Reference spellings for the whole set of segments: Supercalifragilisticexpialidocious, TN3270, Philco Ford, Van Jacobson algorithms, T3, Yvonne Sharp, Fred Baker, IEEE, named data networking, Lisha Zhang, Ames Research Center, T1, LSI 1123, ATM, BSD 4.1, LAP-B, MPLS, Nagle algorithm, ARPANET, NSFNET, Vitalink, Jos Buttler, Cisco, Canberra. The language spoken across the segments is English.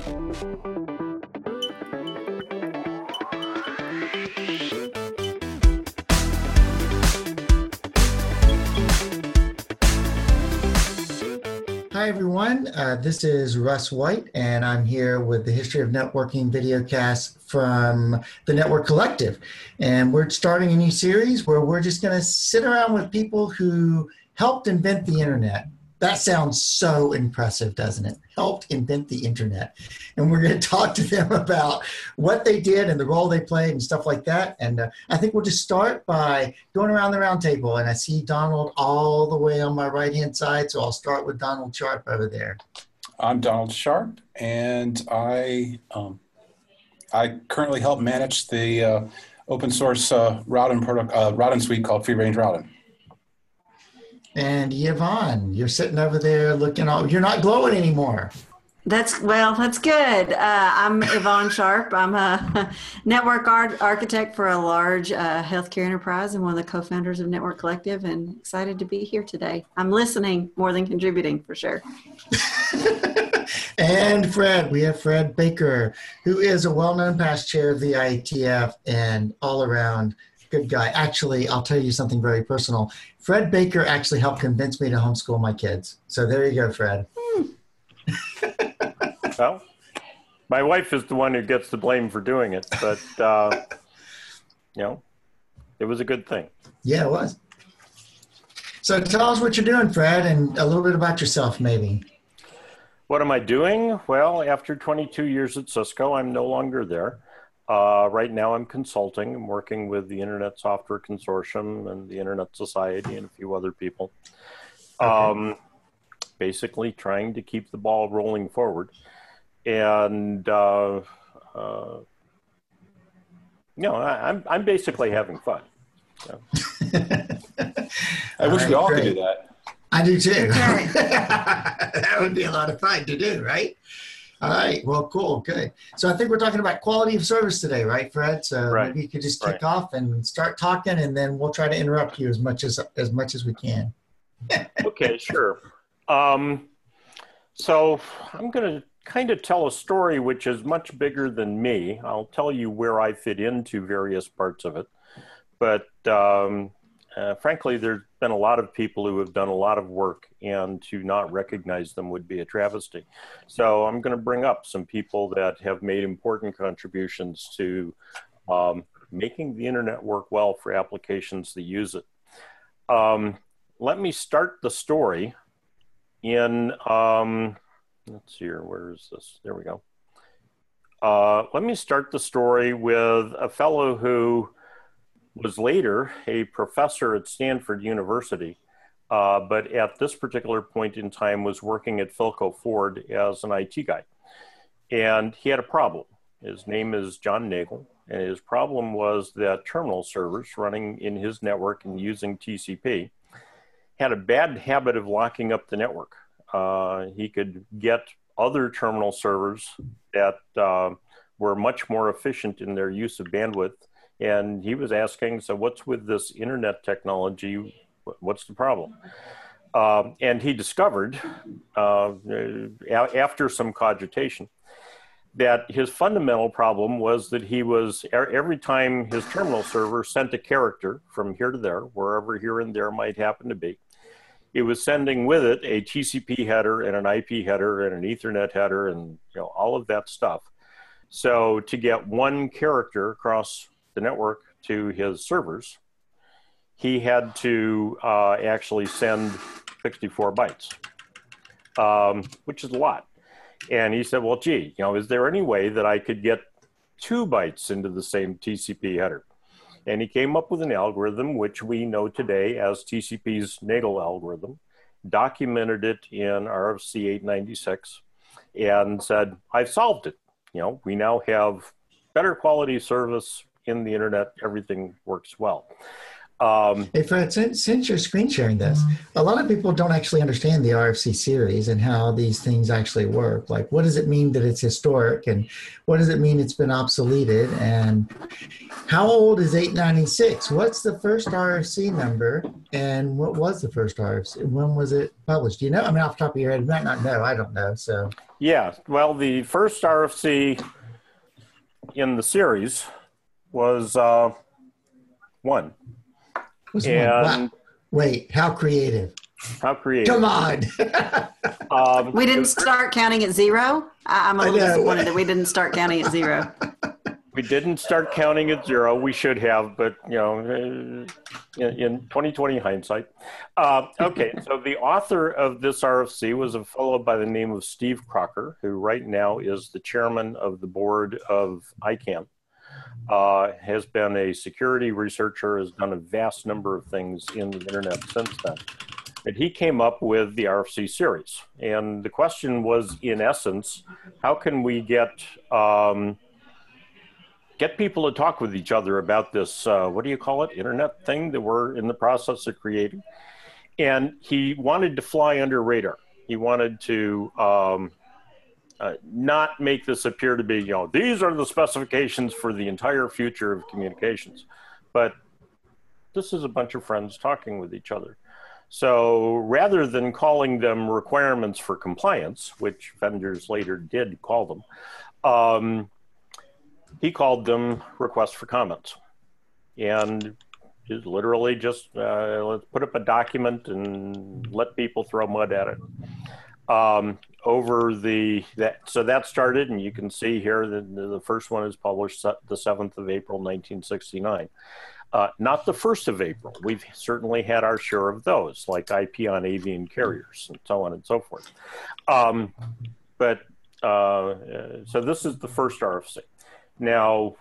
Hi everyone, this is Russ White and I'm here with the History of Networking videocast from the Network Collective. And we're starting a new series where we're just going to sit around with people who helped invent the internet. That sounds so impressive, doesn't it? Helped invent the internet. And we're going to talk to them about what they did and the role they played and stuff like that. And I think we'll just start by going around the round table. And I see Donald all the way on my right-hand side, so I'll start with Donald Sharp over there. I'm Donald Sharp, and I currently help manage the open source routing suite called Free Range Routing. And Yvonne, you're sitting over there looking all, you're not glowing anymore. Well, that's good. I'm Yvonne Sharp. I'm a network architect for a large healthcare enterprise and one of the co-founders of Network Collective, and excited to be here today. I'm listening more than contributing for sure. And Fred, we have Fred Baker, who is a well-known past chair of the IETF and all around good guy. Actually, I'll tell you something very personal. Fred Baker actually helped convince me to homeschool my kids. So there you go, Fred. Well, my wife is the one who gets the blame for doing it, but you know, it was a good thing. Yeah, it was. So tell us what you're doing, Fred, and a little bit about yourself, maybe. What am I doing? Well, after 22 years at Cisco, I'm no longer there. Right now I'm consulting. I'm working with the Internet Software Consortium and the Internet Society and a few other people. Basically trying to keep the ball rolling forward. And, you know, I'm basically having fun. So. I wish we all could do that. I do too. That would be a lot of fun to do, right? All right. Well, cool. Good. So I think we're talking about quality of service today, right, Fred? So maybe you could just kick off and start talking, and then we'll try to interrupt you as much as we can. Okay, sure. So I'm going to kind of tell a story which is much bigger than me. I'll tell you where I fit into various parts of it. But frankly, there's been a lot of people who have done a lot of work, and to not recognize them would be a travesty. So I'm going to bring up some people that have made important contributions to making the internet work well for applications that use it. Let me start the story in, let's see here, where is this? There we go. Let me start the story with a fellow who was later a professor at Stanford University, but at this particular point in time was working at Philco Ford as an IT guy. And he had a problem. His name is John Nagle, and his problem was that terminal servers running in his network and using TCP had a bad habit of locking up the network. He could get other terminal servers that were much more efficient in their use of bandwidth. And he was asking, so what's with this internet technology? What's the problem? And he discovered, after some cogitation, that his fundamental problem was that he was, every time his terminal server sent a character from here to there, wherever here and there might happen to be, it was sending with it a TCP header and an IP header and an Ethernet header and, you know, all of that stuff. So to get one character across the network to his servers, he had to actually send 64 bytes, which is a lot. And he said, well, gee, you know, is there any way that I could get 2 bytes into the same TCP header? And he came up with an algorithm, which we know today as TCP's Nagle algorithm, documented it in RFC 896, and said, I've solved it. You know, we now have better quality service in the internet, everything works well. Hey Fred, since you're screen sharing this, a lot of people don't actually understand the RFC series and how these things actually work. Like, what does it mean that it's historic, and what does it mean it's been obsoleted, and how old is 896? What's the first RFC number, and what was the first RFC? When was it published? You know, I mean, off the top of your head, you might not know. I don't know. So yeah, well, the first RFC in the series was one. And, wow. Wait, how creative. How creative. Come on. We didn't start counting at zero. I'm a little disappointed that we didn't start counting at zero. We didn't start counting at zero. We should have, but, you know, in 2020 hindsight. Okay, so the author of this RFC was a fellow by the name of Steve Crocker, who right now is the chairman of the board of ICANN. Has been a security researcher, has done a vast number of things in the internet since then. But he came up with the RFC series. And the question was, in essence, how can we get people to talk with each other about this, what do you call it, internet thing that we're in the process of creating? And he wanted to fly under radar. He wanted to... not make this appear to be, you know, these are the specifications for the entire future of communications. But this is a bunch of friends talking with each other. So rather than calling them requirements for compliance, which vendors later did call them, he called them requests for comments. And is literally just, let's put up a document and let people throw mud at it. So that started, and you can see here that the first one is published the 7th of April, 1969. Not the 1st of April. We've certainly had our share of those, like IP on avian carriers and so on and so forth. So this is the first RFC. Now,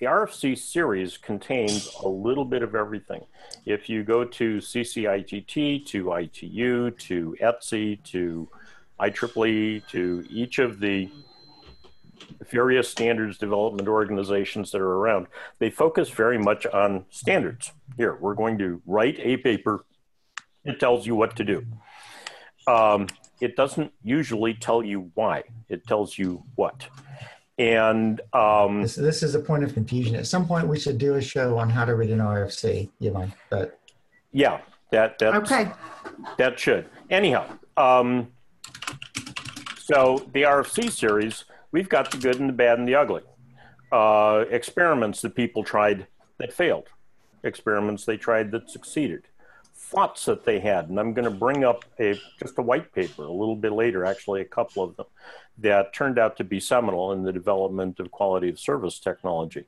the RFC series contains a little bit of everything. If you go to CCITT, to ITU, to ETSI, to IEEE, to each of the various standards development organizations that are around, they focus very much on standards. Here, we're going to write a paper that tells you what to do. It doesn't usually tell you why. It tells you what. And this is a point of confusion. At some point, we should do a show on how to read an RFC, Yvonne. But yeah, that should. Anyhow, so the RFC series, we've got the good and the bad and the ugly. Experiments that people tried that failed. Experiments they tried that succeeded. Thoughts that they had, and I'm going to bring up just a white paper a little bit later, actually a couple of them, that turned out to be seminal in the development of quality of service technology.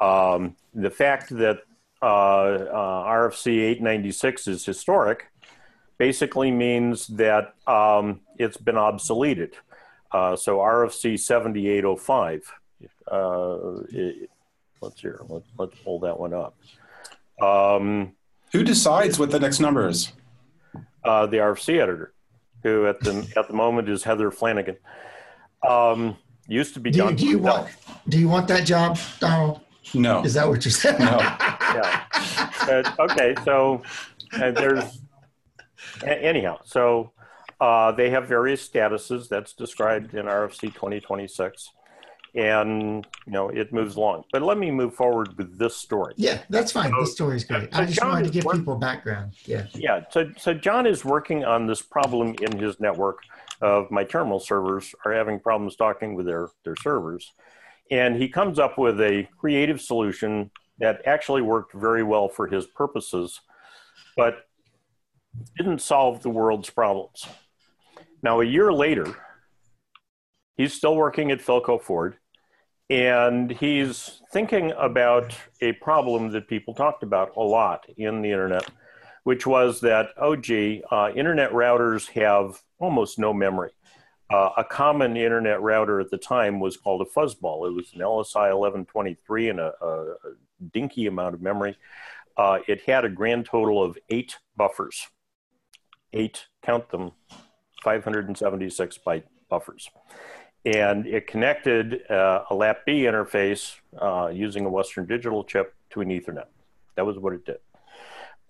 The fact that RFC 896 is historic basically means that it's been obsoleted. So RFC 7805, let's pull that one up. Who decides what the next number is? The RFC editor, who at the moment is Heather Flanagan. Used to be John. Do you want that job, Donald? No. Is that what you're saying? No. Yeah. Okay. So they have various statuses. That's described in RFC 2026. And, you know, it moves along. But let me move forward with this story. Yeah, that's fine. So, this story is great. I just wanted to give people background. Yeah. Yeah. So John is working on this problem in his network of my terminal servers are having problems talking with their servers. And he comes up with a creative solution that actually worked very well for his purposes, but didn't solve the world's problems. Now, a year later, he's still working at Philco Ford. And he's thinking about a problem that people talked about a lot in the internet, which was that, oh gee, internet routers have almost no memory. A common internet router at the time was called a fuzzball. It was an LSI 1123 and a dinky amount of memory. It had a grand total of 8 buffers. 8, count them, 576 byte buffers. And it connected a LAP-B interface using a Western Digital chip to an Ethernet. That was what it did.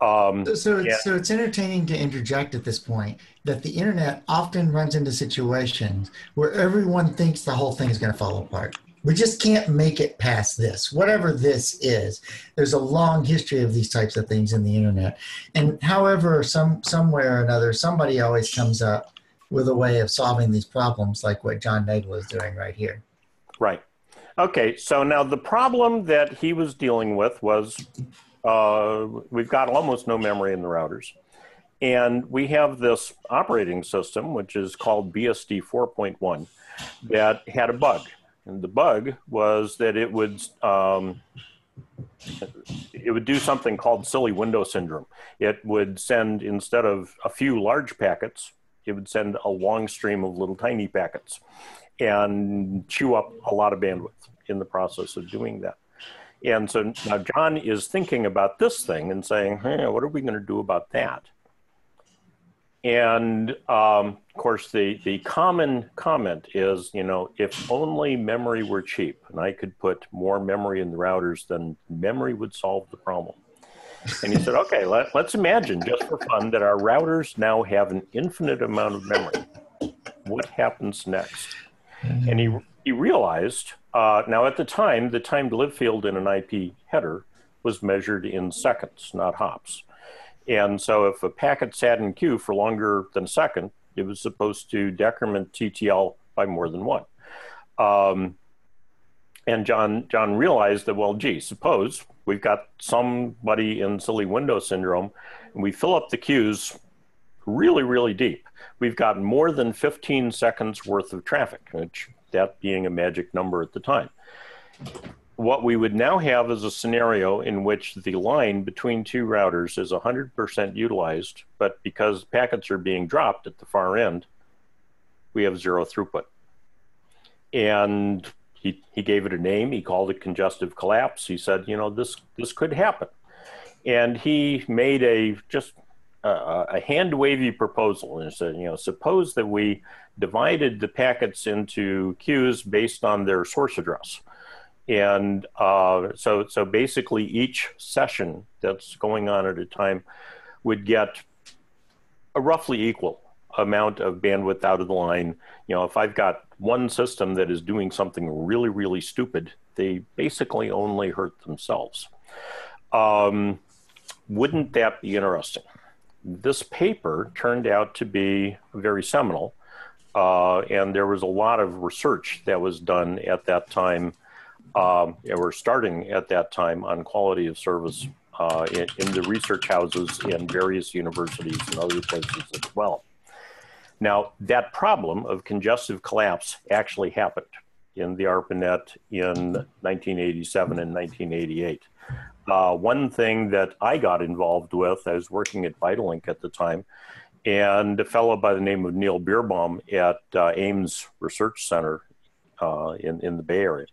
So it's entertaining to interject at this point that the internet often runs into situations where everyone thinks the whole thing is going to fall apart. We just can't make it past this, whatever this is. There's a long history of these types of things in the internet. And however, somewhere or another, somebody always comes up with a way of solving these problems like what John Nagle is doing right here. Right. Okay, so now the problem that he was dealing with was we've got almost no memory in the routers. And we have this operating system, which is called BSD 4.1, that had a bug. And the bug was that it would do something called silly window syndrome. It would send, instead of a few large packets, it would send a long stream of little tiny packets and chew up a lot of bandwidth in the process of doing that. And so now John is thinking about this thing and saying, hey, what are we going to do about that? And of course, the common comment is, you know, if only memory were cheap and I could put more memory in the routers, then memory would solve the problem. And he said, okay, let's imagine just for fun that our routers now have an infinite amount of memory. What happens next? And he realized, now at the time, the time to live field in an IP header was measured in seconds, not hops. And so if a packet sat in queue for longer than a second, it was supposed to decrement TTL by more than one. And John realized that, well, gee, suppose we've got somebody in silly window syndrome and we fill up the queues really, really deep. We've got more than 15 seconds worth of traffic, which that being a magic number at the time. What we would now have is a scenario in which the line between two routers is 100% utilized, but because packets are being dropped at the far end, we have zero throughput. And he gave it a name. He called it congestive collapse. He said, you know, this could happen. And he made a hand-wavy proposal and said, you know, suppose that we divided the packets into queues based on their source address. And so basically each session that's going on at a time would get a roughly equal amount of bandwidth out of the line. You know, if I've got one system that is doing something really, really stupid, they basically only hurt themselves. Wouldn't that be interesting? This paper turned out to be very seminal, and there was a lot of research that was done at that time. We're starting at that time on quality of service in the research houses and various universities and other places as well. Now, that problem of congestive collapse actually happened in the ARPANET in 1987 and 1988. One thing that I got involved with, I was working at Vitalink at the time, and a fellow by the name of Neil Beerbohm at Ames Research Center in the Bay Area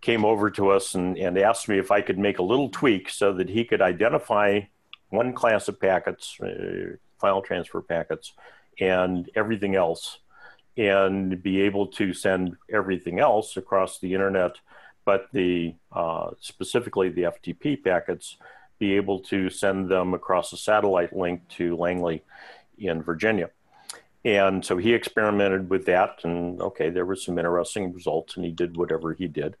came over to us and asked me if I could make a little tweak so that he could identify one class of packets, file transfer packets, and everything else, and be able to send everything else across the internet, but the specifically the FTP packets, be able to send them across a satellite link to Langley in Virginia. And so he experimented with that, and okay, there were some interesting results, and he did whatever he did.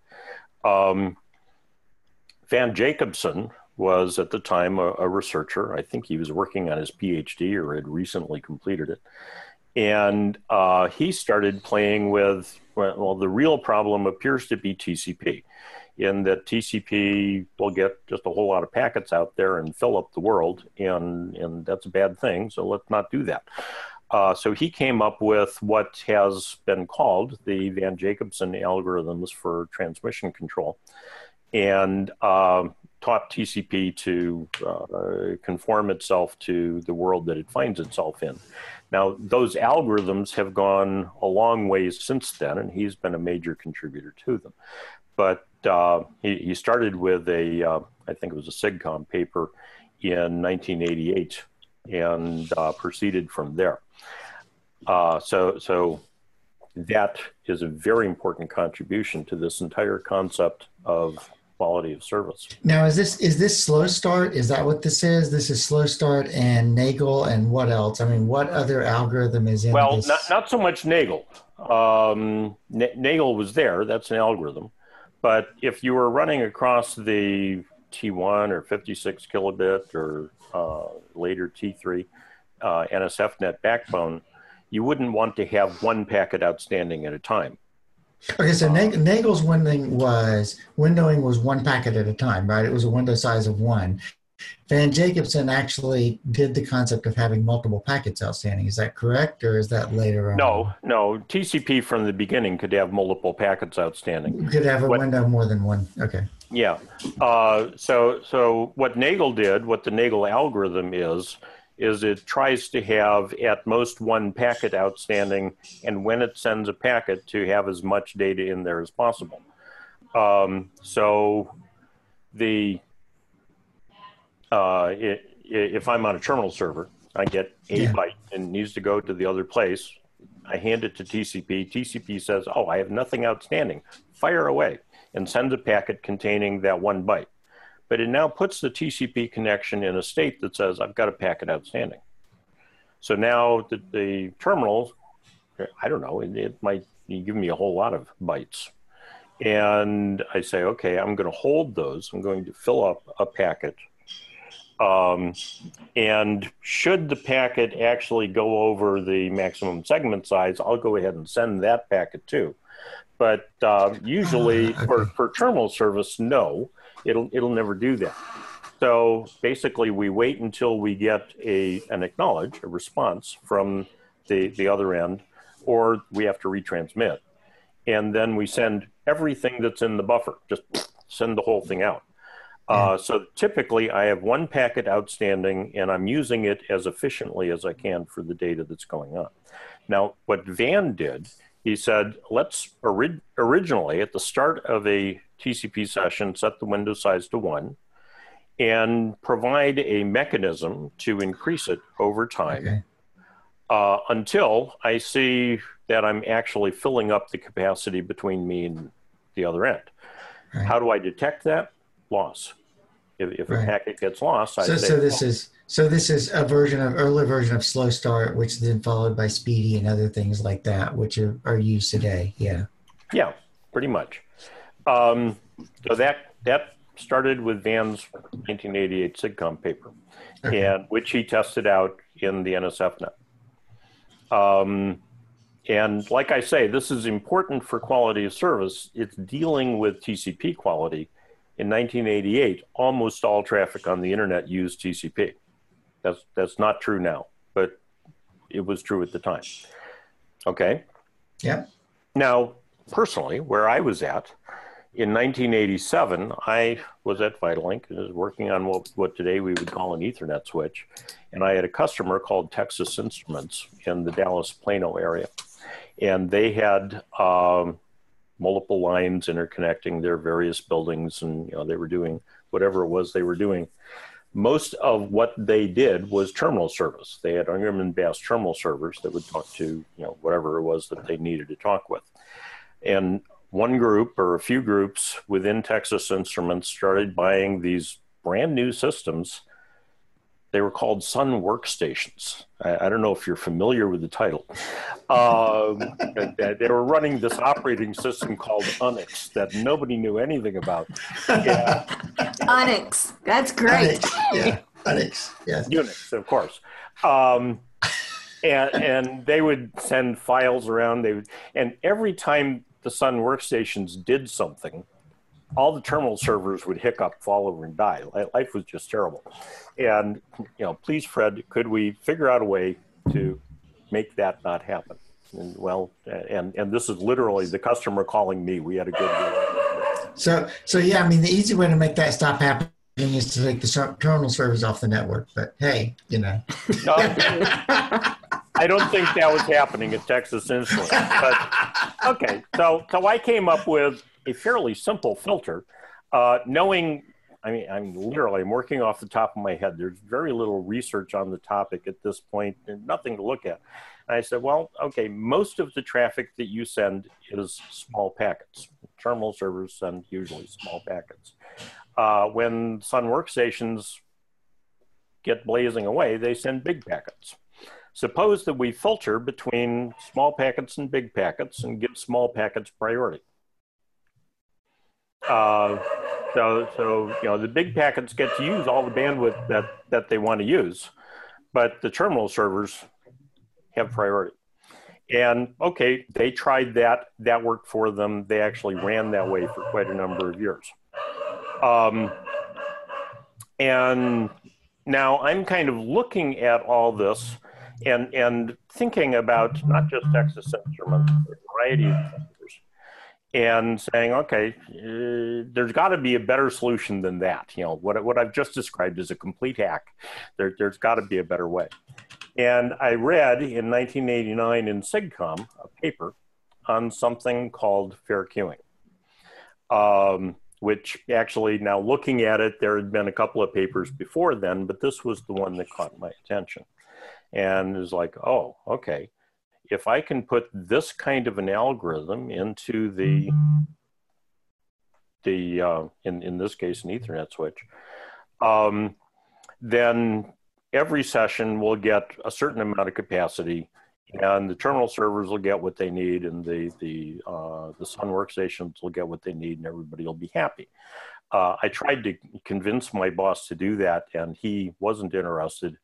Van Jacobson was at the time a researcher. I think he was working on his PhD or had recently completed it. And he started playing with, well, the real problem appears to be TCP, in that TCP will get just a whole lot of packets out there and fill up the world, and that's a bad thing, so let's not do that. So he came up with what has been called the Van Jacobson algorithms for transmission control, and taught TCP to conform itself to the world that it finds itself in. Now, those algorithms have gone a long ways since then, and he's been a major contributor to them. But he started with I think it was a SIGCOMM paper in 1988, and proceeded from there. So that is a very important contribution to this entire concept of quality of service. Now, is this slow start? Is that what this is? This is slow start and Nagle and what else? I mean, what other algorithm is in this? Well, not so much Nagle. Nagle was there. That's an algorithm. But if you were running across the T1 or 56 kilobit or later T3 NSFNet backbone, you wouldn't want to have one packet outstanding at a time. Okay, so Nagle's windowing was one packet at a time, right? It was a window size of one. Van Jacobson actually did the concept of having multiple packets outstanding. Is that correct, or is that later on? No. TCP from the beginning could have multiple packets outstanding. You could have a window more than one. Okay. Yeah. So what Nagle did, what the Nagle algorithm is it tries to have at most one packet outstanding, and when it sends a packet, to have as much data in there as possible. So the if I'm on a terminal server, I get a byte and it needs to go to the other place. I hand it to TCP. TCP says, oh, I have nothing outstanding. Fire away, and sends a packet containing that one byte. But it now puts the TCP connection in a state that says, I've got a packet outstanding. So now the terminals, I don't know, it might give me a whole lot of bytes. And I say, okay, I'm going to hold those. I'm going to fill up a packet. And should the packet actually go over the maximum segment size, I'll go ahead and send that packet too. But usually for terminal service, no. It'll never do that. So basically, we wait until we get an acknowledge, a response from the other end, or we have to retransmit. And then we send everything that's in the buffer, just send the whole thing out. So typically, I have one packet outstanding, and I'm using it as efficiently as I can for the data that's going on. Now, what Van did, he said, let's originally, at the start of a TCP session, set the window size to one and provide a mechanism to increase it over time until I see that I'm actually filling up the capacity between me and the other end. Right. How do I detect that? Loss. If a packet gets lost, so this is a version of early version of slow start, which is then followed by speedy and other things like that, which are used today. Yeah, pretty much. So that started with Van's 1988 SIGCOMM paper, and which he tested out in the NSFNet. And like I say, this is important for quality of service. It's dealing with TCP quality. In 1988, almost all traffic on the internet used TCP. That's not true now, but it was true at the time. Okay. Yeah. Now, personally, where I was at, in 1987, I was at Vitalink and was working on what today we would call an Ethernet switch. And I had a customer called Texas Instruments in the Dallas-Plano area. And they had multiple lines interconnecting their various buildings. And they were doing whatever it was they were doing. Most of what they did was terminal service. They had Ingram and Bass terminal servers that would talk to whatever it was that they needed to talk with. And one group or a few groups within Texas Instruments started buying these brand new systems. They were called Sun Workstations. I don't know if you're familiar with the title. They were running this operating system called Onyx that nobody knew anything about. Yeah. Onyx, that's great. Onyx, yeah. Onyx, yes. Unix, of course. And they would send files around. And every time the Sun Workstations did something, all the terminal servers would hiccup, fall over, and die. Life was just terrible. And, please, Fred, could we figure out a way to make that not happen? And, and this is literally the customer calling me. We had a good deal. So yeah, I mean, the easy way to make that stop happening is to take the terminal servers off the network. But, hey, No, I don't think that was happening at Texas Instruments. Okay, so I came up with a fairly simple filter, knowing, I'm working off the top of my head. There's very little research on the topic at this point and nothing to look at. And I said, well, okay, most of the traffic that you send is small packets. Terminal servers send usually small packets. when Sun Workstations get blazing away, they send big packets. Suppose that we filter between small packets and big packets and give small packets priority. You know, the big packets get to use all the bandwidth that they want to use, but the terminal servers have priority. And okay, they tried that, that worked for them. They actually ran that way for quite a number of years. And now I'm kind of looking at all this and thinking about not just Texas Instruments, but a variety of sectors, and saying, okay, there's got to be a better solution than that. You know, what I've just described is a complete hack. There's got to be a better way. And I read in 1989 in SIGCOMM a paper on something called fair queuing, which actually, now looking at it, there had been a couple of papers before then, but this was the one that caught my attention. And it was like, oh, okay, if I can put this kind of an algorithm into the in this case, an Ethernet switch, then every session will get a certain amount of capacity, and the terminal servers will get what they need, and the Sun Workstations will get what they need, and everybody will be happy. I tried to convince my boss to do that, and he wasn't interested.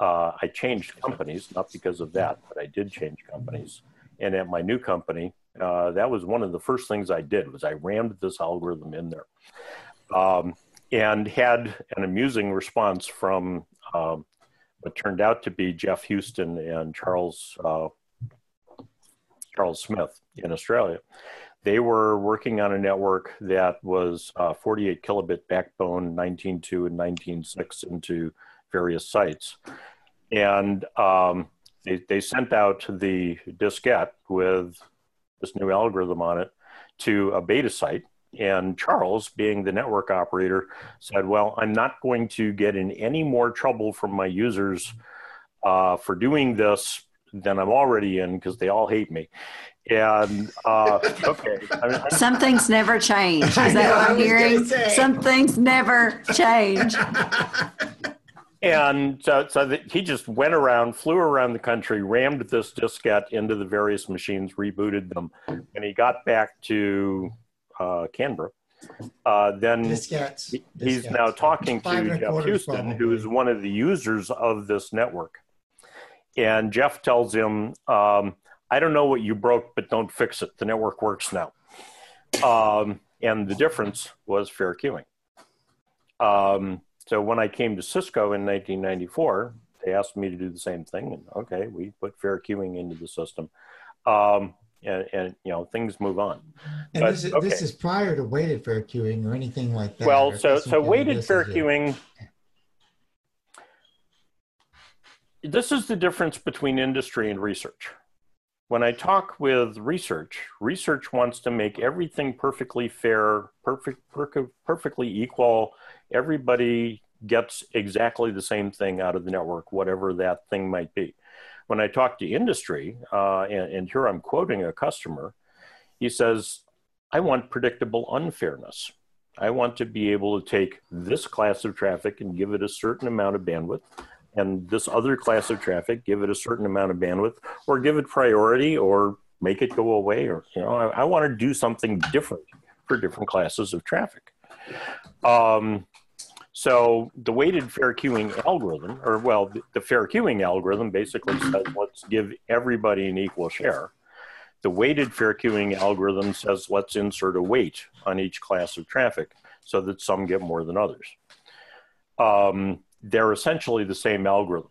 I changed companies, not because of that, but I did change companies. And at my new company, that was one of the first things I did, was I rammed this algorithm in there, and had an amusing response from what turned out to be Geoff Huston and Charles Smith in Australia. They were working on a network that was 48 kilobit backbone, 19.2 and 19.6 into various sites. And they sent out the diskette with this new algorithm on it to a beta site. And Charles, being the network operator, said, well, I'm not going to get in any more trouble from my users for doing this than I'm already in, because they all hate me. And okay. I mean, some things never change. Is that what I'm hearing? Some things never change. And so he just went around, flew around the country, rammed this diskette into the various machines, rebooted them. When he got back to Canberra, then he's now talking to Geoff Huston, who is one of the users of this network. And Geoff tells him, I don't know what you broke, but don't fix it. The network works now. And the difference was fair queuing. So when I came to Cisco in 1994, they asked me to do the same thing. And okay, we put fair queuing into the system, and you know, things move on. And but, this is prior to weighted fair queuing or anything like that. Well, so weighted fair queuing. This is the difference between industry and research. When I talk with research, research wants to make everything perfectly fair, perfectly equal. Everybody gets exactly the same thing out of the network, whatever that thing might be. When I talk to industry, and here I'm quoting a customer, he says, I want predictable unfairness. I want to be able to take this class of traffic and give it a certain amount of bandwidth, and this other class of traffic, give it a certain amount of bandwidth, or give it priority, or make it go away, or, you know, I want to do something different for different classes of traffic. So the weighted fair queuing algorithm, or well, the fair queuing algorithm basically says, let's give everybody an equal share. The weighted fair queuing algorithm says, let's insert a weight on each class of traffic so that some get more than others. They're essentially the same algorithm.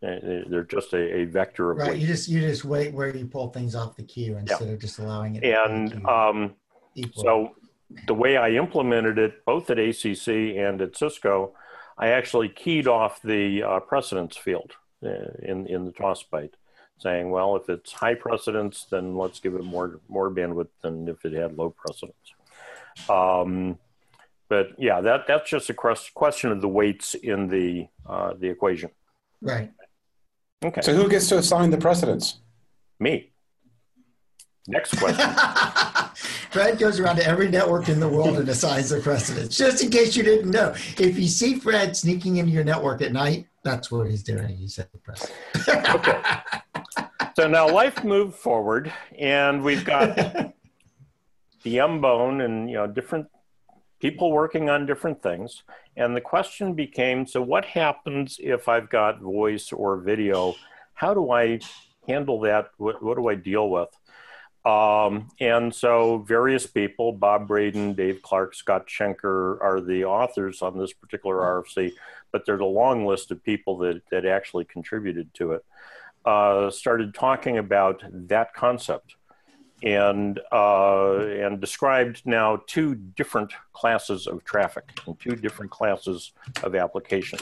They're just a vector of weight. You just wait where you pull things off the queue instead of just allowing it. And so the way I implemented it, both at ACC and at Cisco, I actually keyed off the precedence field in the toss byte, saying, well, if it's high precedence, then let's give it more bandwidth than if it had low precedence. But yeah, that's just a question of the weights in the equation. Right. Okay. So who gets to assign the precedence? Me. Next question. Fred goes around to every network in the world and assigns their precedence, just in case you didn't know. If you see Fred sneaking into your network at night, that's what he's doing. He's at the precedent. Okay. So now life moved forward, and we've got the M-Bone and, you know, different people working on different things. And the question became, so what happens if I've got voice or video? How do I handle that? What do I deal with? And so various people, Bob Braden, Dave Clark, Scott Schenker are the authors on this particular RFC, but there's a long list of people that actually contributed to it, started talking about that concept and described now two different classes of traffic and two different classes of application.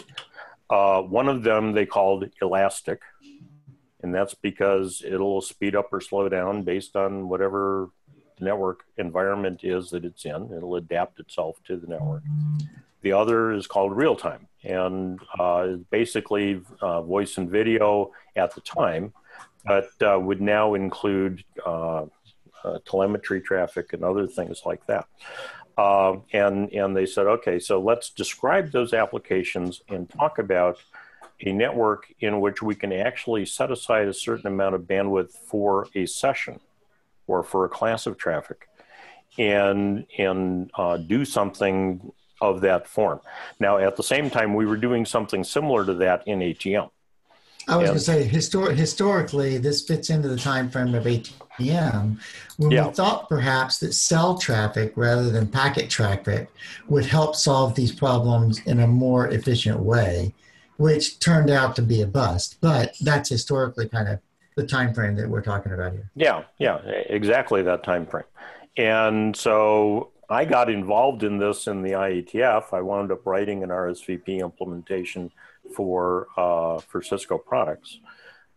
One of them they called elastic, and that's because it'll speed up or slow down based on whatever the network environment is that it's in. It'll adapt itself to the network. The other is called real time, and basically voice and video at the time, but would now include telemetry traffic and other things like that. And they said, okay, so let's describe those applications and talk about a network in which we can actually set aside a certain amount of bandwidth for a session or for a class of traffic and do something of that form. Now, at the same time, we were doing something similar to that in ATM. I was going to say, historically, this fits into the time frame of ATM, when we thought perhaps that cell traffic rather than packet traffic would help solve these problems in a more efficient way, which turned out to be a bust. But that's historically kind of the time frame that we're talking about here. Yeah, yeah, exactly that time frame. And so I got involved in this in the IETF. I wound up writing an RSVP implementation for Cisco products.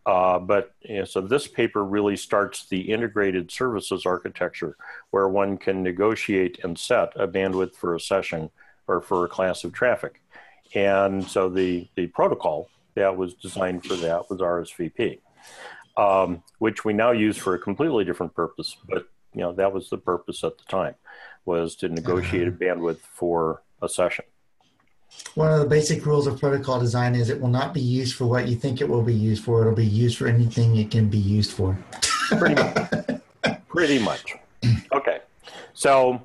But you know, so this paper really starts the integrated services architecture, where one can negotiate and set a bandwidth for a session or for a class of traffic. And so the protocol that was designed for that was RSVP, which we now use for a completely different purpose. But you know, that was the purpose at the time, was to negotiate a bandwidth for a session. One of the basic rules of protocol design is it will not be used for what you think it will be used for. It'll be used for anything it can be used for. Pretty much. Pretty much. Okay. So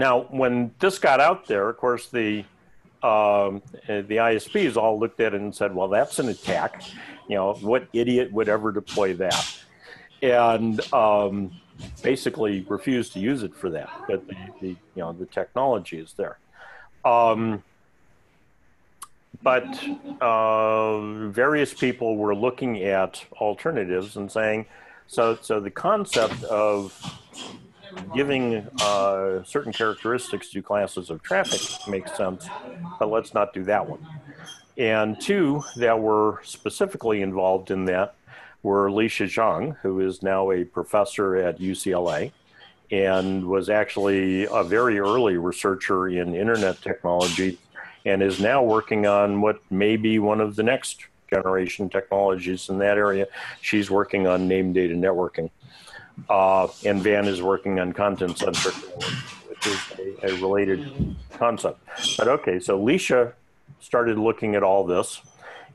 now when this got out there, of course, the ISPs all looked at it and said, well, that's an attack. You know, what idiot would ever deploy that? And basically refused to use it for that. But you know, the technology is there. But various people were looking at alternatives and saying, so the concept of giving certain characteristics to classes of traffic makes sense, but let's not do that one. And two that were specifically involved in that were Lisha Zhang, who is now a professor at UCLA, and was actually a very early researcher in internet technology, and is now working on what may be one of the next generation technologies in that area. She's working on named data networking. And Van is working on content-centric, which is a related concept. But okay, so Lisha started looking at all this,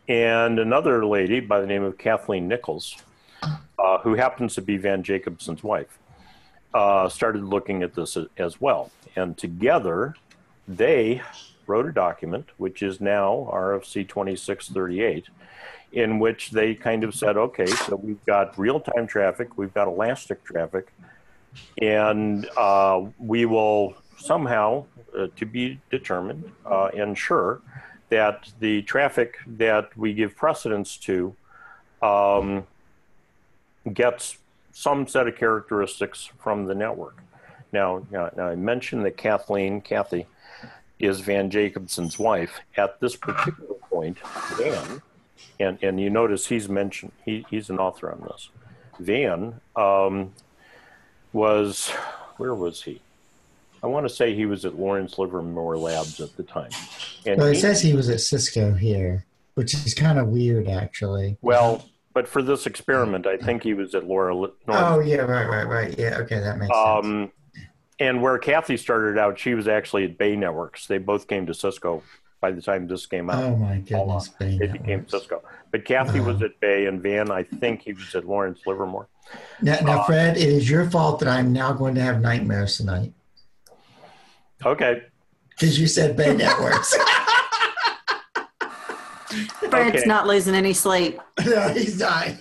and another lady by the name of Kathleen Nichols, who happens to be Van Jacobson's wife, started looking at this as well. And together, they wrote a document, which is now RFC 2638, in which they kind of said, okay, so we've got real-time traffic, we've got elastic traffic, and we will somehow, to be determined, ensure that the traffic that we give precedence to gets some set of characteristics from the network. Now I mentioned that Kathy is Van Jacobson's wife. At this particular point, Van, and you notice he's mentioned, he's an author on this. Van was, where was he? I want to say he was at Lawrence Livermore Labs at the time. And well, it says he was at Cisco here, which is kind of weird, actually. Well, but for this experiment, I think he was at Lawrence. Oh, yeah, right, yeah, okay, that makes sense. And where Kathy started out, she was actually at Bay Networks. They both came to Cisco by the time this came out. Oh my goodness, Bay Networks. They became Cisco. But Kathy was at Bay, and Van, I think he was at Lawrence Livermore. Now Fred, it is your fault that I'm now going to have nightmares tonight. Okay. Because you said Bay Networks. Fred's not losing any sleep. No, he's dying.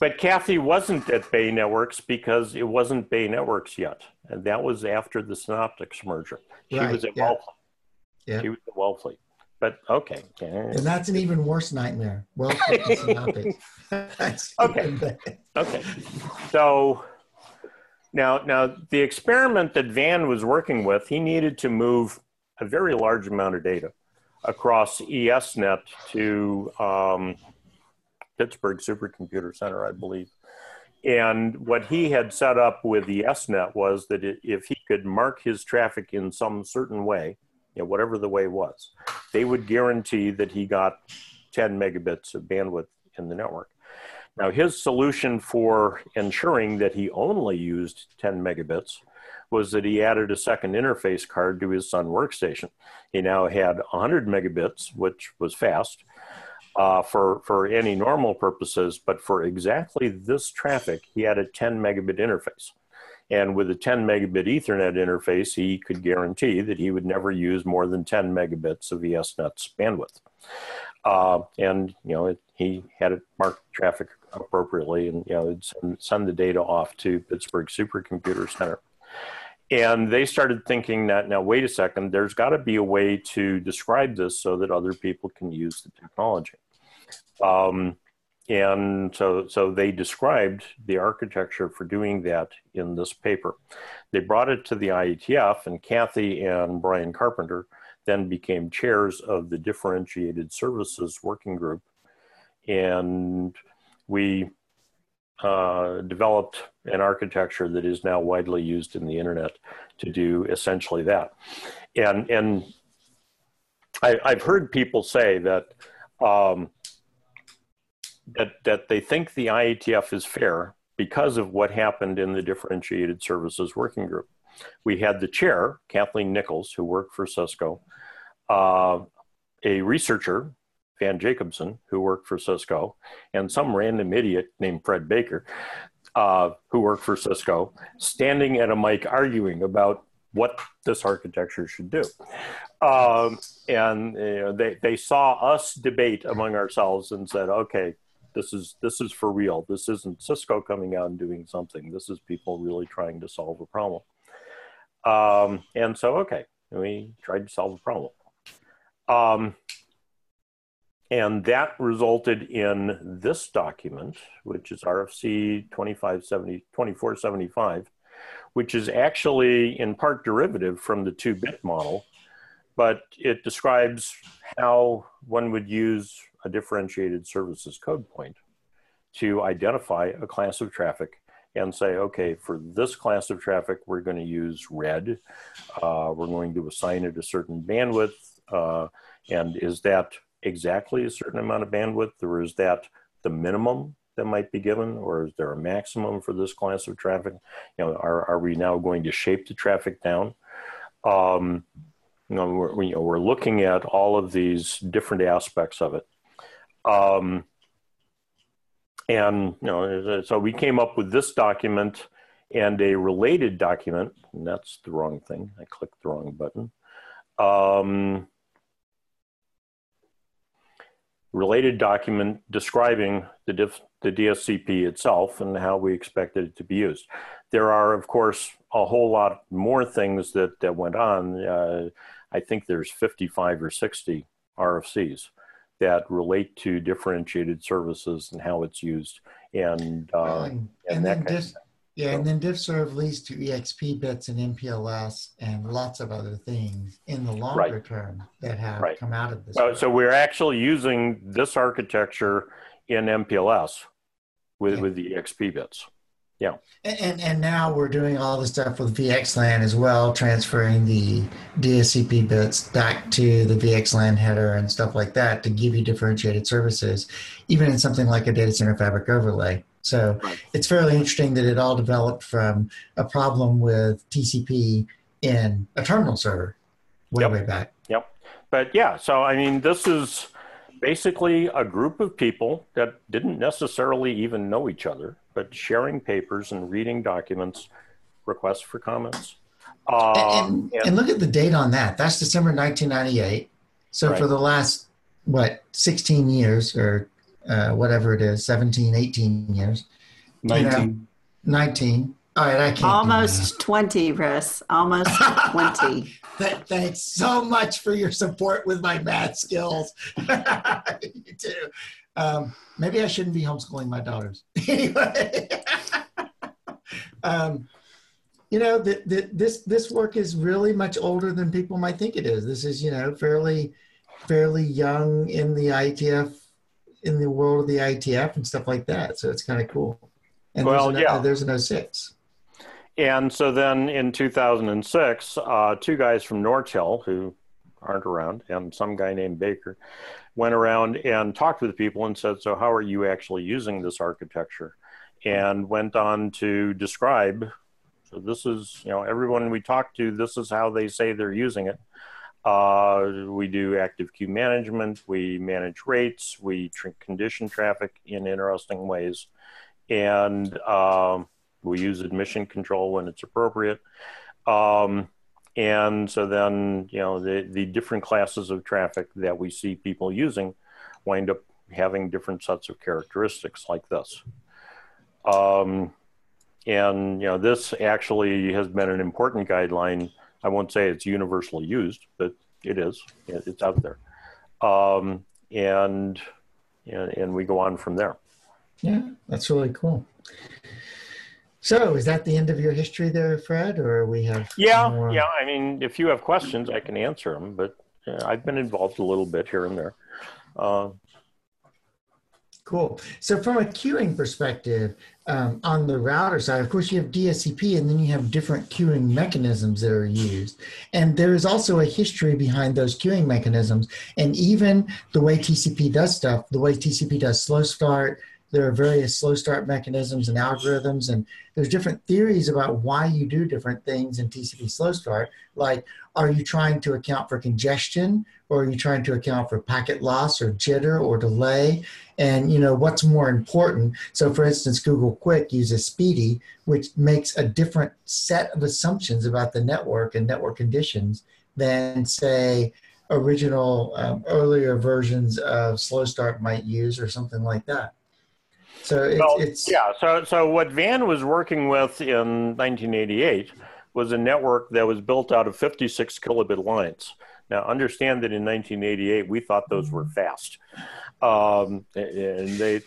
But Kathy wasn't at Bay Networks because it wasn't Bay Networks yet. And that was after the Synoptics merger. She was at Wellfleet. She was at Wellfleet. But okay. And that's an even worse nightmare. Wellfleet and Synoptics. That's okay. So now the experiment that Van was working with, he needed to move a very large amount of data across ESNet to Pittsburgh Supercomputer Center, I believe. And what he had set up with ESNet was that if he could mark his traffic in some certain way, you know, whatever the way was, they would guarantee that he got 10 megabits of bandwidth in the network. Now, his solution for ensuring that he only used 10 megabits was that he added a second interface card to his Sun Workstation. He now had 100 megabits, which was fast for any normal purposes, but for exactly this traffic, he had a 10 megabit interface. And with a 10 megabit Ethernet interface, he could guarantee that he would never use more than 10 megabits of ESNet's bandwidth. And you know, he had it marked traffic appropriately, and you know, it'd send the data off to Pittsburgh Supercomputer Center. And they started thinking that, now wait a second, there's got to be a way to describe this so that other people can use the technology. And so they described the architecture for doing that in this paper. They brought it to the IETF, and Kathy and Brian Carpenter then became chairs of the Differentiated Services Working Group. And we developed an architecture that is now widely used in the internet to do essentially that. And I've heard people say that that they think the IETF is fair because of what happened in the Differentiated Services Working Group. We had the chair, Kathleen Nichols, who worked for Cisco, a researcher, Van Jacobson, who worked for Cisco, and some random idiot named Fred Baker, who worked for Cisco, standing at a mic arguing about what this architecture should do. And you know, they saw us debate among ourselves and said, okay, this is for real. This isn't Cisco coming out and doing something. This is people really trying to solve a problem. And so, okay, we tried to solve a problem. And that resulted in this document, which is RFC 2475, which is actually in part derivative from the 2-bit model, but it describes how one would use a differentiated services code point to identify a class of traffic and say, okay, for this class of traffic, we're going to use red. We're going to assign it a certain bandwidth. And is that exactly a certain amount of bandwidth, or is that the minimum that might be given, or is there a maximum for this class of traffic? You know, are we now going to shape the traffic down? You know, we're looking at all of these different aspects of it. And you know, so we came up with this document and a related document, and that's the wrong thing. I clicked the wrong button. Related document describing the DSCP itself and how we expected it to be used. There are, of course, a whole lot more things that went on. I think there's 55 or 60 RFCs that relate to differentiated services and how it's used. And then DiffServ leads to EXP bits and MPLS and lots of other things in the longer term that have come out of this. So we're actually using this architecture in MPLS with the EXP bits. Yeah. And now we're doing all the stuff with VXLAN as well, transferring the DSCP bits back to the VXLAN header and stuff like that to give you differentiated services, even in something like a data center fabric overlay. So it's fairly interesting that it all developed from a problem with TCP in a terminal server way back. Yep. But yeah, so I mean, this is basically a group of people that didn't necessarily even know each other, but sharing papers and reading documents, requests for comments. And look at the date on that. That's December 1998. So for the last, what, 16 years or whatever it is, 17, 18 years. 19. All right, I can't. Almost 20, Russ. Almost 20. Thanks so much for your support with my math skills. You too. Maybe I shouldn't be homeschooling my daughters. Anyway. You know, this work is really much older than people might think it is. This is, you know, fairly young in the IETF, in the world of the IETF and stuff like that. So it's kind of cool. And well, there's an 06. And so then in 2006, two guys from North Hill who aren't around and some guy named Baker went around and talked with people and said, so how are you actually using this architecture? And went on to describe, so this is, you know, everyone we talk to, this is how they say they're using it. We do active queue management, we manage rates, we condition traffic in interesting ways, and we use admission control when it's appropriate. And so then, you know, the different classes of traffic that we see people using wind up having different sets of characteristics like this. And, you know, this actually has been an important guideline. I won't say it's universally used, but it is. It's out there. And we go on from there. Yeah, that's really cool. So is that the end of your history there, Fred, or we have? Yeah, more? Yeah. I mean, if you have questions, I can answer them, but I've been involved a little bit here and there. Cool. So from a queuing perspective, on the router side, of course, you have DSCP, and then you have different queuing mechanisms that are used. And there is also a history behind those queuing mechanisms. And even the way TCP does stuff, the way TCP does slow start, there are various slow start mechanisms and algorithms, and there's different theories about why you do different things in TCP slow start. Like, are you trying to account for congestion, or are you trying to account for packet loss or jitter or delay? And, you know, what's more important? So for instance, Google Quick uses Speedy, which makes a different set of assumptions about the network and network conditions than, say, original earlier versions of slow start might use or something like that. So so what Van was working with in 1988 was a network that was built out of 56 kilobit lines. Now understand that in 1988 we thought those were fast, and they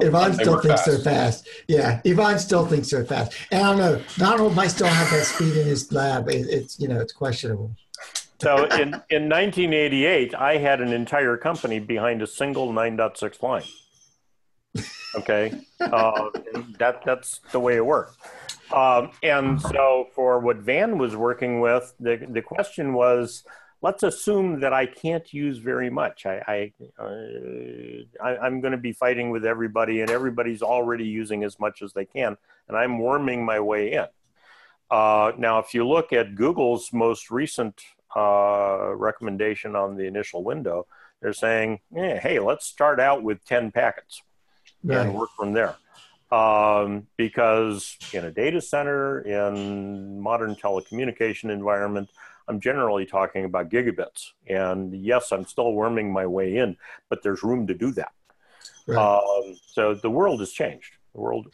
Yvonne still thinks they're fast. Yeah, Yvonne still thinks they're fast. And I don't know, Donald might still have that speed in his lab. It's you know, it's questionable. So in 1988, I had an entire company behind a single 9.6 line. Okay, that's the way it worked. And so for what Van was working with, the question was, let's assume that I can't use very much. I'm going to be fighting with everybody, and everybody's already using as much as they can, and I'm worming my way in. Now, if you look at Google's most recent recommendation on the initial window, they're saying, hey, let's start out with 10 packets and work from there. Because in a data center, in modern telecommunication environment, I'm generally talking about gigabits. And yes, I'm still worming my way in, but there's room to do that. Right. So the world has changed. And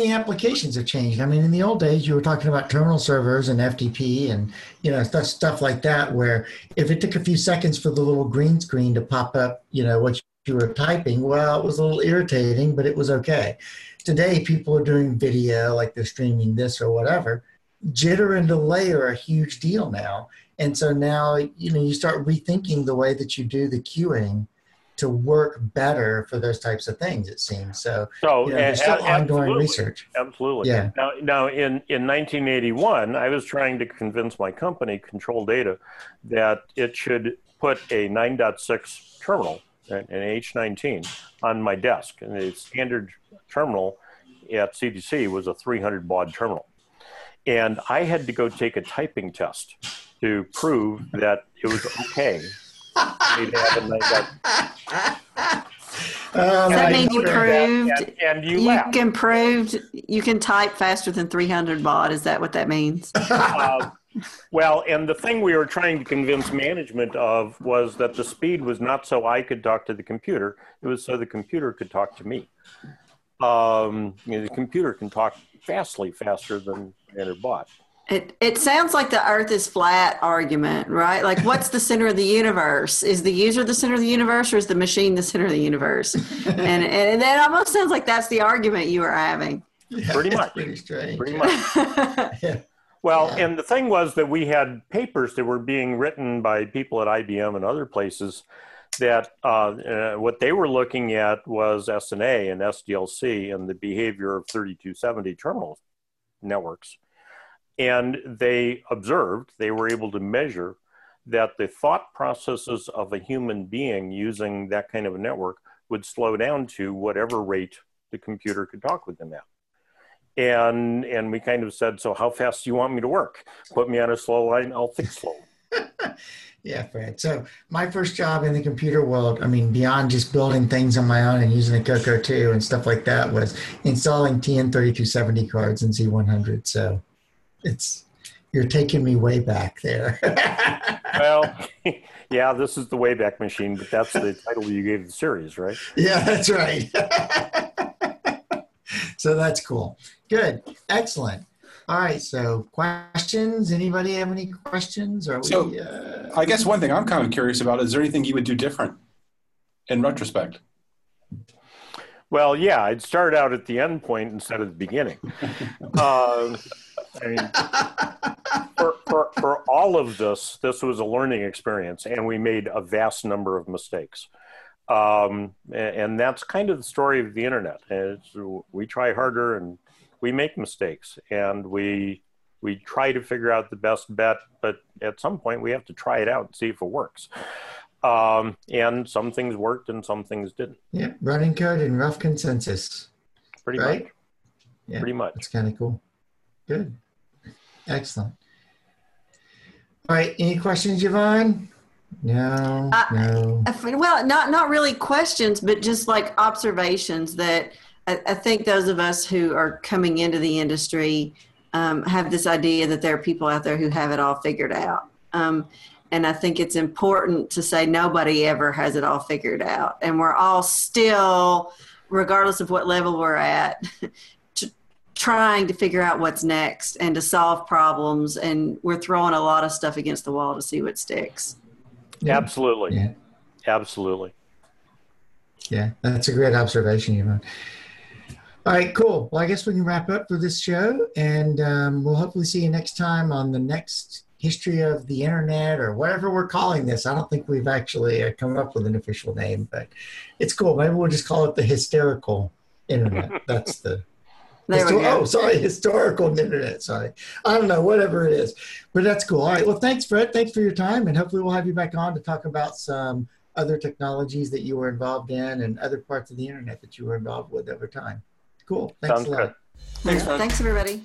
the applications have changed. I mean, in the old days, you were talking about terminal servers and FTP and, you know, stuff like that, where if it took a few seconds for the little green screen to pop up, you know, what you were typing, well, it was a little irritating, but it was okay. Today, people are doing video, like they're streaming this or whatever. Jitter and delay are a huge deal now. And so now, you know, you start rethinking the way that you do the queuing to work better for those types of things, it seems. So you know, there's still ongoing research. Absolutely. Yeah. Now in 1981, I was trying to convince my company, Control Data, that it should put a 9.6 terminal an H19 on my desk, and the standard terminal at CDC was a 300 baud terminal. And I had to go take a typing test to prove that it was okay. That means you proved that, and you can proved you can type faster than 300 baud. Is that what that means? Well, and the thing we were trying to convince management of was that the speed was not so I could talk to the computer. It was so the computer could talk to me. You know, the computer can talk vastly faster than 300 baud. It sounds like the earth is flat argument, right? Like, what's the center of the universe? Is the user the center of the universe, or is the machine the center of the universe? And that almost sounds like that's the argument you were having. Yeah, pretty much. Pretty strange. Pretty much. Yeah. Well, yeah. And the thing was that we had papers that were being written by people at IBM and other places that what they were looking at was SNA and SDLC and the behavior of 3270 terminal networks. And they observed, they were able to measure that the thought processes of a human being using that kind of a network would slow down to whatever rate the computer could talk with them at. And we kind of said, so how fast do you want me to work? Put me on a slow line, I'll think slow. Yeah, Fred. So my first job in the computer world, I mean, beyond just building things on my own and using the COCO2 and stuff like that, was installing TN3270 cards in Z100. So you're taking me way back there. Well, yeah, this is the Wayback Machine, but that's the title you gave the series, right? Yeah, that's right. So that's cool. Good. Excellent. All right. So questions? Anybody have any questions? I guess one thing I'm kind of curious about, is there anything you would do different in retrospect? Well, yeah, I'd start out at the end point instead of the beginning. I mean, for all of this, this was a learning experience, and we made a vast number of mistakes. And that's kind of the story of the internet. We try harder and we make mistakes, and we try to figure out the best bet, but at some point we have to try it out and see if it works. And some things worked and some things didn't. Yeah, running code and rough consensus. Pretty much. Yeah, pretty much. That's kind of cool. Good. Excellent. All right. Any questions, Yvonne? No. Well, not really questions, but just like observations that I think those of us who are coming into the industry have this idea that there are people out there who have it all figured out. And I think it's important to say nobody ever has it all figured out. And we're all still, regardless of what level we're at, trying to figure out what's next and to solve problems, and we're throwing a lot of stuff against the wall to see what sticks. Yeah. Absolutely. Yeah. Absolutely. Yeah, that's a great observation, Yvonne. All right, cool. Well, I guess we can wrap up for this show, and we'll hopefully see you next time on the next History of the Internet, or whatever we're calling this. I don't think we've actually come up with an official name, but it's cool. Maybe we'll just call it the Hysterical Internet. That's the... Oh, sorry, historical internet, sorry. I don't know, whatever it is. But that's cool. All right, well, thanks, Fred. Thanks for your time, and hopefully we'll have you back on to talk about some other technologies that you were involved in and other parts of the internet that you were involved with over time. Cool. Thanks a lot. Good. Thanks, Fred. Thanks, everybody.